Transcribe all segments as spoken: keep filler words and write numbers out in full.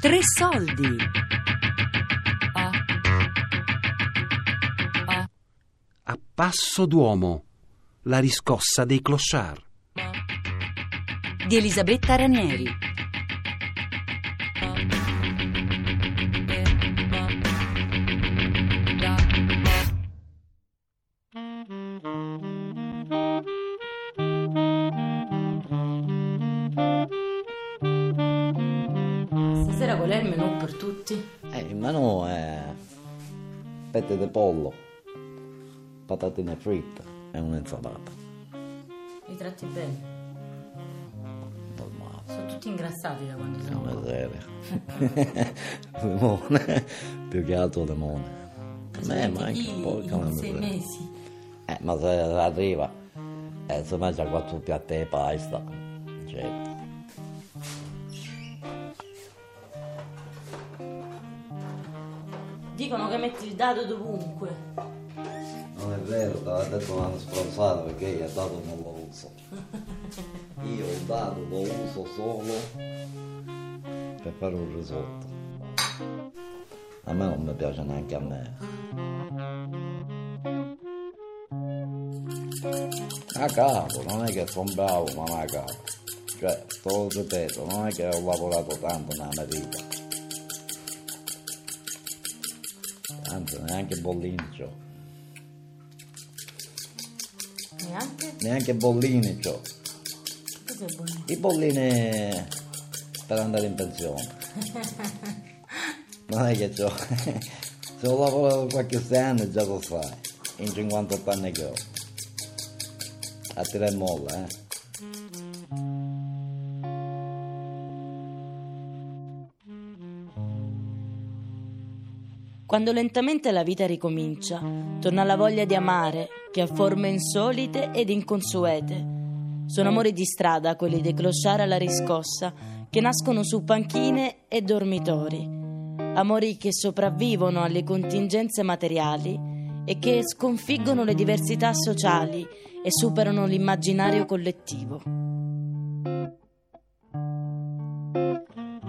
Tre soldi. Ah. Ah. A Passo D'Uomo, la riscossa dei Clochard. Di Elisabetta Ranieri. Stasera qual è il menù per tutti? Eh, il menù è pette di pollo, patatine fritte e un'insalata. Li tratti bene? Normale. Sono tutti ingrassati da quando sono qua. Miseria. Limone, più che altro limone. A me manca un po' il calamore. In sei mesi. Eh, ma se arriva, eh, se mangia quattro piatti di pasta, certo. Dicono che metti il dado dovunque. Non è vero, te l'ha detto l'anno scorso perché io il dado non lo uso. Io il dado lo uso solo per fare un risotto. A me non mi piace neanche a me. A capo, non è che sono bravo, ma a capo. Cioè, te lo ripeto, non è che ho lavorato tanto nella vita. Anzi, neanche bolliniccio. Neanche? Neanche bolliniccio. Cos'è bolliniccio? I bollini per andare in pensione. Non è che c'ho. Se ho lavorato qualche sei anni già lo sai. In cinquantotto anni che ho. A tira e molla, eh. Quando lentamente la vita ricomincia, torna la voglia di amare, che ha forme insolite ed inconsuete. Sono amori di strada quelli dei Clochard alla riscossa, che nascono su panchine e dormitori. Amori che sopravvivono alle contingenze materiali e che sconfiggono le diversità sociali e superano l'immaginario collettivo.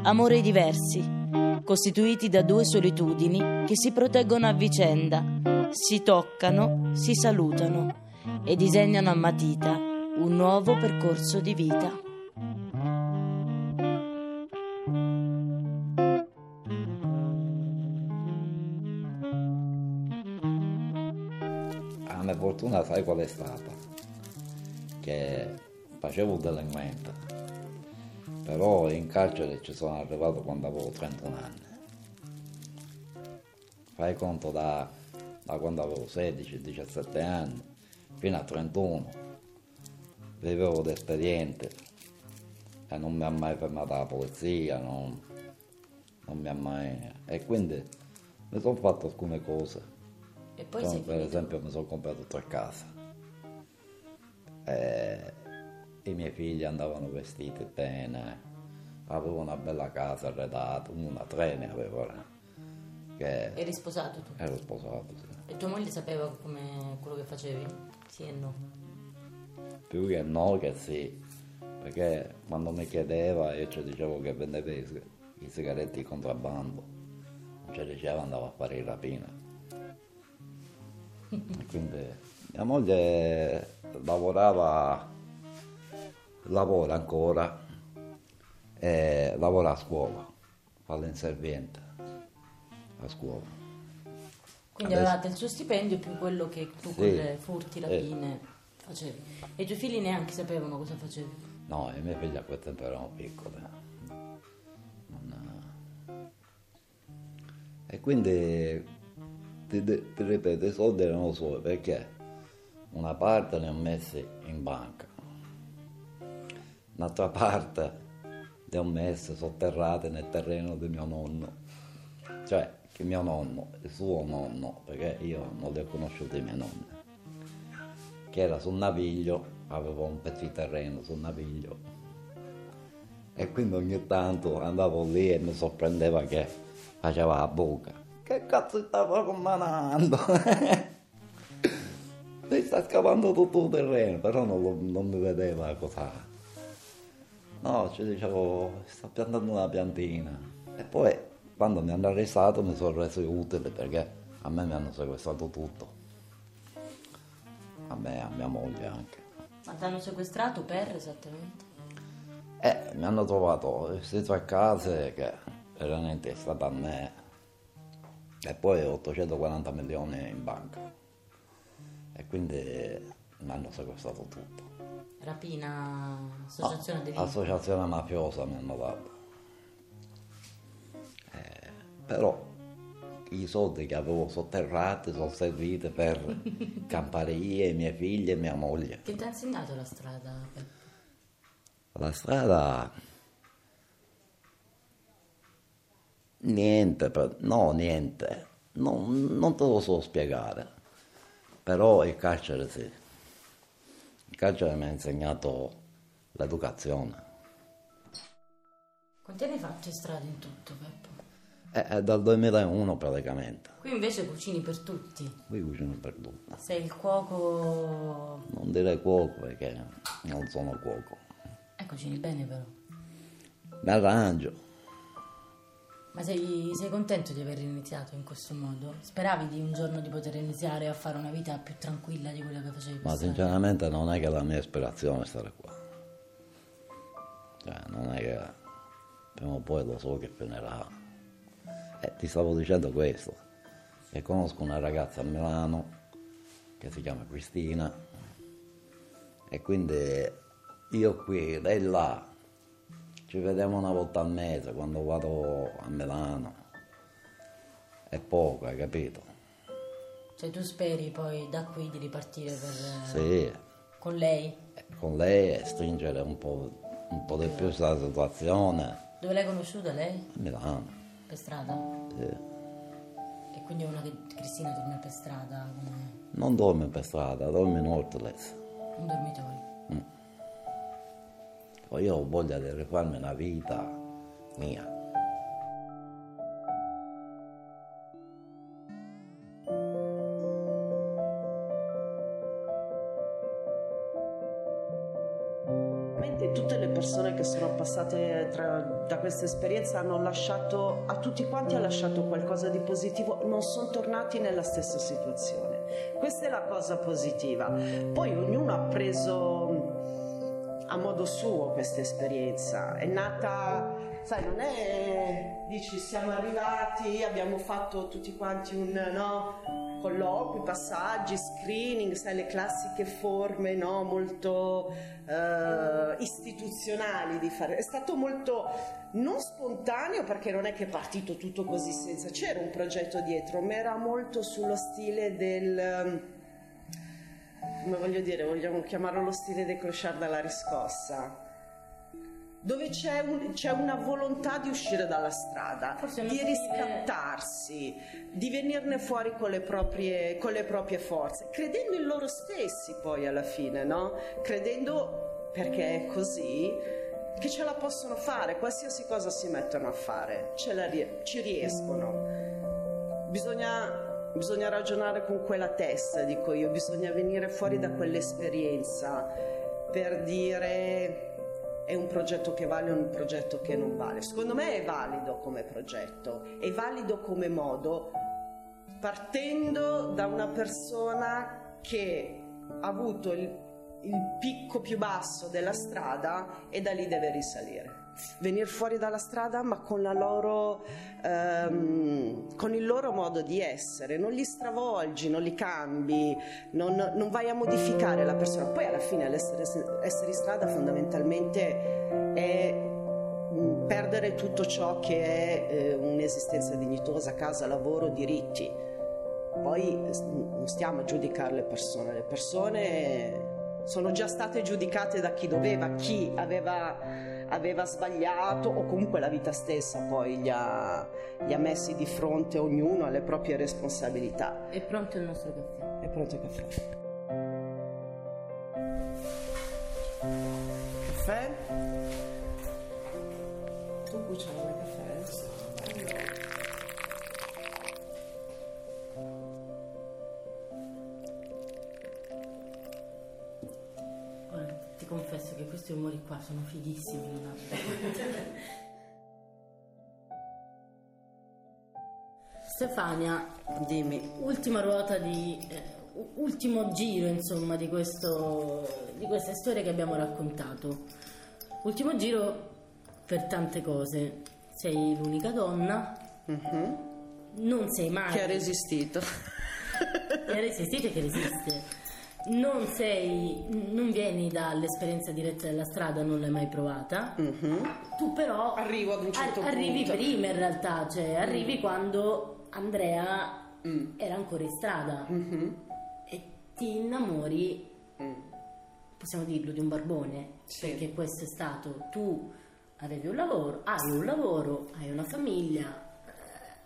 Amori diversi, costituiti da due solitudini che si proteggono a vicenda, si toccano, si salutano e disegnano a matita un nuovo percorso di vita. La mia fortuna sai qual è stata? Che facevo un delinquente. Però in carcere ci sono arrivato quando avevo trentuno anni. Fai conto da, da quando avevo sedici diciassette anni fino a trentuno. Vivevo d'esperiente e non mi ha mai fermata la polizia, non, non mi ha mai. E quindi mi sono fatto alcune cose. E poi sono, per esempio mi sono comprato tre case. E... I miei figli andavano vestiti bene, avevo una bella casa arredata, una tre ne avevo. Che... Eri sposato tu? Ero sposato, sì. E tua moglie sapeva come quello che facevi? Sì e no? Più che no che sì, perché quando mi chiedeva io ci dicevo che vendevo i, i sigaretti di contrabbando, ci diceva andavo a fare i rapine. E quindi mia moglie lavorava... Lavora ancora, eh, lavora a scuola, fa l'inserviente a scuola. Quindi adesso... avevate il suo stipendio più quello che tu sì, con le furti, rapine sì. facevi. E i tuoi figli neanche sapevano cosa facevi? No, i miei figli a quel tempo erano piccoli. Non... E quindi, ti, ti ripeto, i soldi erano suoi perché una parte li ho messi in banca. Un'altra parte le ho messe sotterrate nel terreno di mio nonno, cioè che mio nonno, il suo nonno, perché io non li ho conosciuti i miei nonni, che era sul Naviglio, avevo un pezzo di terreno sul Naviglio e quindi ogni tanto andavo lì e mi sorprendeva che faceva la buca. Che cazzo stava combinando? Mi sta scavando tutto il terreno, però non, lo, non mi vedeva cosa. No, ci dicevo, sta piantando una piantina. E poi quando mi hanno arrestato mi sono reso utile, perché a me mi hanno sequestrato tutto. A me e a mia moglie anche. Ma ti hanno sequestrato per esattamente? Eh, mi hanno trovato queste tre case che veramente è stata a me. E poi ottocentoquaranta milioni in banca. E quindi mi hanno sequestrato tutto. Rapina, associazione no, di vita? Associazione mafiosa mi hanno dato. Eh, però i soldi che avevo sotterrati sono serviti per camperie, mie figlie e mia moglie. Che ti ha insegnato la strada? La strada? Niente, per... no niente, no, non te lo so spiegare. Però il carcere sì, il carcere mi ha insegnato l'educazione. Quanti anni hai fatto in strada in tutto, Peppo? È, è dal duemilauno praticamente. Qui invece cucini per tutti? Qui cucino per tutti. Sei il cuoco... Non direi cuoco perché non sono cuoco. Eh, cucini bene però. Mi arrangio. Ma sei, sei contento di aver iniziato in questo modo? Speravi di un giorno di poter iniziare a fare una vita più tranquilla di quella che facevi? Ma sinceramente non è che la mia ispirazione è stare qua. Cioè, non è che prima o poi lo so che finirà. E ti stavo dicendo questo, che conosco una ragazza a Milano che si chiama Cristina e quindi io qui, lei là. Ci vediamo una volta al mese quando vado a Milano, è poco, hai capito? Cioè tu speri poi da qui di ripartire per... Sì. Con lei? Con lei e stringere un po', un po' di più questa situazione. Dove l'hai conosciuta lei? A Milano. Per strada? Sì. E quindi è una che Cristina dorme per strada? Come... Non dorme per strada, dorme in hoteless. Un dormitorio? Mm. Io ho voglia di rifarmi una vita mia. Tutte le persone che sono passate tra, da questa esperienza hanno lasciato, a tutti quanti ha lasciato qualcosa di positivo, non sono tornati nella stessa situazione. Questa è la cosa positiva. Poi ognuno ha preso... a modo suo questa esperienza, è nata, sai, non è, dici siamo arrivati, abbiamo fatto tutti quanti un, no, colloqui, passaggi, screening, sai le classiche forme, no, molto eh, istituzionali di fare, è stato molto non spontaneo perché non è che è partito tutto così senza, c'era un progetto dietro, ma era molto sullo stile del... come voglio dire, vogliamo chiamarlo lo stile dei Clochard alla riscossa, dove c'è, un, c'è una volontà di uscire dalla strada, di riscattarsi, di venirne fuori con le proprie, con le proprie forze, credendo in loro stessi poi alla fine, no? Credendo, perché è così, che ce la possono fare, qualsiasi cosa si mettono a fare, ce la, ci riescono. Bisogna... Bisogna ragionare con quella testa, dico io, bisogna venire fuori da quell'esperienza per dire è un progetto che vale o un progetto che non vale. Secondo me è valido come progetto, è valido come modo, partendo da una persona che ha avuto il, il picco più basso della strada e da lì deve risalire. Venire fuori dalla strada ma con la loro ehm, con il loro modo di essere, non li stravolgi, non li cambi, non, non vai a modificare la persona. Poi alla fine l'essere essere in strada fondamentalmente è perdere tutto ciò che è eh, un'esistenza dignitosa, casa, lavoro, diritti. Poi non stiamo a giudicare le persone, le persone sono già state giudicate da chi doveva, chi aveva aveva sbagliato o comunque la vita stessa poi li ha, li ha messi di fronte ognuno alle proprie responsabilità. È pronto il nostro caffè. È pronto il caffè. Caffè? Tu cucini il caffè? Allora. Confesso che questi rumori qua sono fighissimi. Stefania, dimmi, ultima ruota di eh, ultimo giro, insomma, di questo di queste storie che abbiamo raccontato. Ultimo giro per tante cose. Sei l'unica donna. Mm-hmm. Non sei mai che ha resistito. Che ha resistito e che resiste. Non sei, non vieni dall'esperienza diretta della strada, non l'hai mai provata. Mm-hmm. Tu però arrivo ad un certo ar- arrivi punto. Prima in realtà, cioè arrivi mm. quando Andrea mm. era ancora in strada. Mm-hmm. E ti innamori, mm. possiamo dirlo, di un barbone. Sì. Perché questo è stato, tu avevi un lavoro, hai un lavoro, hai una famiglia,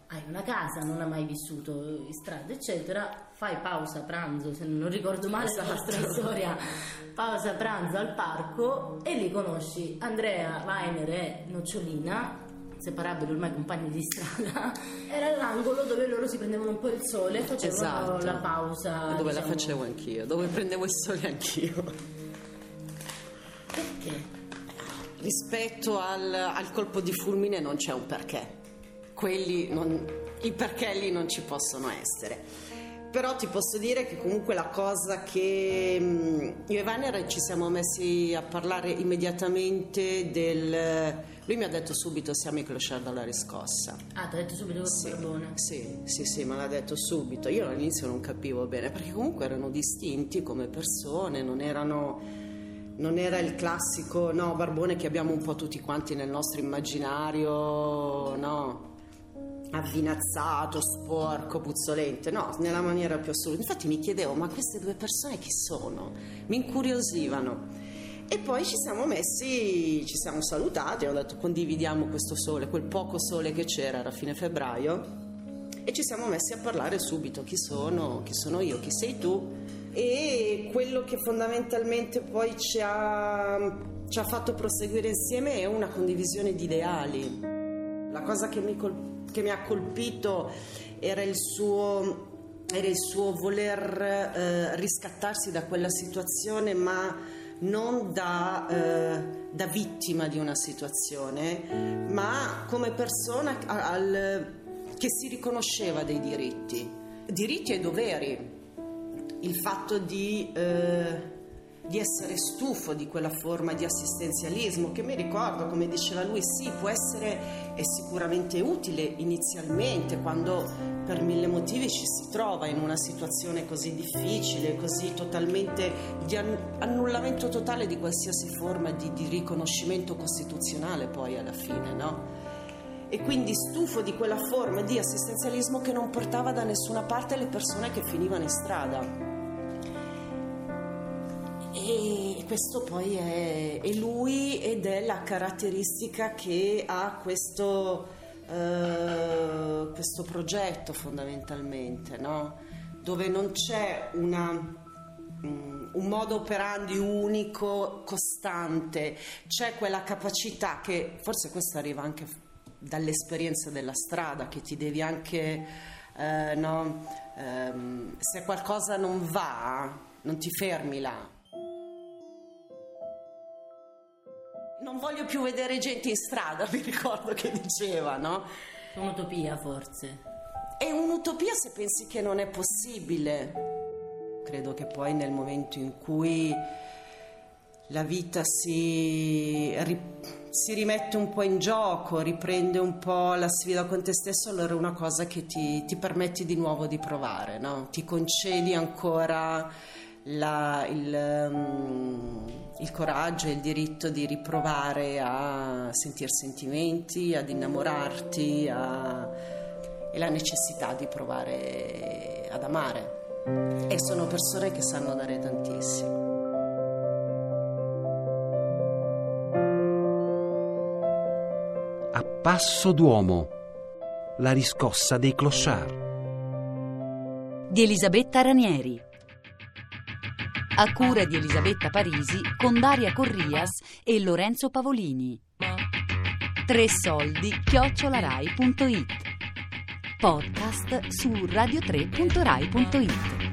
hai una casa, non ha mai vissuto in strada, eccetera. Fai pausa pranzo, se non ricordo male la nostra storia, pausa pranzo al parco, e lì conosci Andrea, Weiner e Nocciolina, separabili ormai, compagni di strada. Era l'angolo dove loro si prendevano un po' il sole e facevano, esatto, la pausa, dove, diciamo, la facevo anch'io, dove prendevo il sole anch'io. Perché? Rispetto al, al colpo di fulmine non c'è un perché. Quelli non, i perché lì non ci possono essere, però ti posso dire che comunque la cosa che io e Weiner ci siamo messi a parlare immediatamente del, lui mi ha detto subito siamo i Clochard alla riscossa. Ah, ti ha detto subito? Sì, sì, sì, sì, me l'ha detto subito. Io all'inizio non capivo bene, perché comunque erano distinti come persone, non erano... non era il classico, no, barbone che abbiamo un po' tutti quanti nel nostro immaginario, no, avvinazzato, sporco, puzzolente, no, nella maniera più assoluta. Infatti mi chiedevo, ma queste due persone chi sono? Mi incuriosivano. E poi ci siamo messi, ci siamo salutati, ho detto condividiamo questo sole, quel poco sole che c'era, era fine febbraio, e ci siamo messi a parlare subito, chi sono, chi sono io, chi sei tu. E quello che fondamentalmente poi ci ha, ci ha fatto proseguire insieme è una condivisione di ideali. La cosa che mi, col- che mi ha colpito era il suo, era il suo voler eh, riscattarsi da quella situazione, ma non da, eh, da vittima di una situazione, ma come persona al, che si riconosceva dei diritti, diritti e doveri. Il fatto di, eh, di essere stufo di quella forma di assistenzialismo che, mi ricordo, come diceva lui, sì, può essere, è sicuramente utile inizialmente quando per mille motivi ci si trova in una situazione così difficile, così totalmente di annullamento totale di qualsiasi forma di, di riconoscimento costituzionale poi alla fine, no? E quindi stufo di quella forma di assistenzialismo che non portava da nessuna parte le persone che finivano in strada. E questo poi è, è lui, ed è la caratteristica che ha questo, eh, questo progetto fondamentalmente, no? Dove non c'è una... un modo operandi unico, costante, c'è quella capacità che forse questa arriva anche dall'esperienza della strada, che ti devi anche eh, no, ehm, se qualcosa non va non ti fermi là. Non voglio più vedere gente in strada, mi ricordo che diceva, no? Un'utopia, forse è un'utopia se pensi che non è possibile. Credo che poi nel momento in cui la vita si, ri, si rimette un po' in gioco, riprende un po' la sfida con te stesso, allora è una cosa che ti, ti permetti di nuovo di provare, no? Ti concedi ancora la, il, um, il coraggio e il diritto di riprovare a sentire sentimenti, ad innamorarti, a, e la necessità di provare ad amare. E sono persone che sanno dare tantissimo. A Passo D'Uomo, la riscossa dei Clochard, di Elisabetta Ranieri, a cura di Elisabetta Parisi, con Daria Corrias e Lorenzo Pavolini. Tre soldi chiocciola rai punto it. Podcast su radio tre punto rai punto it.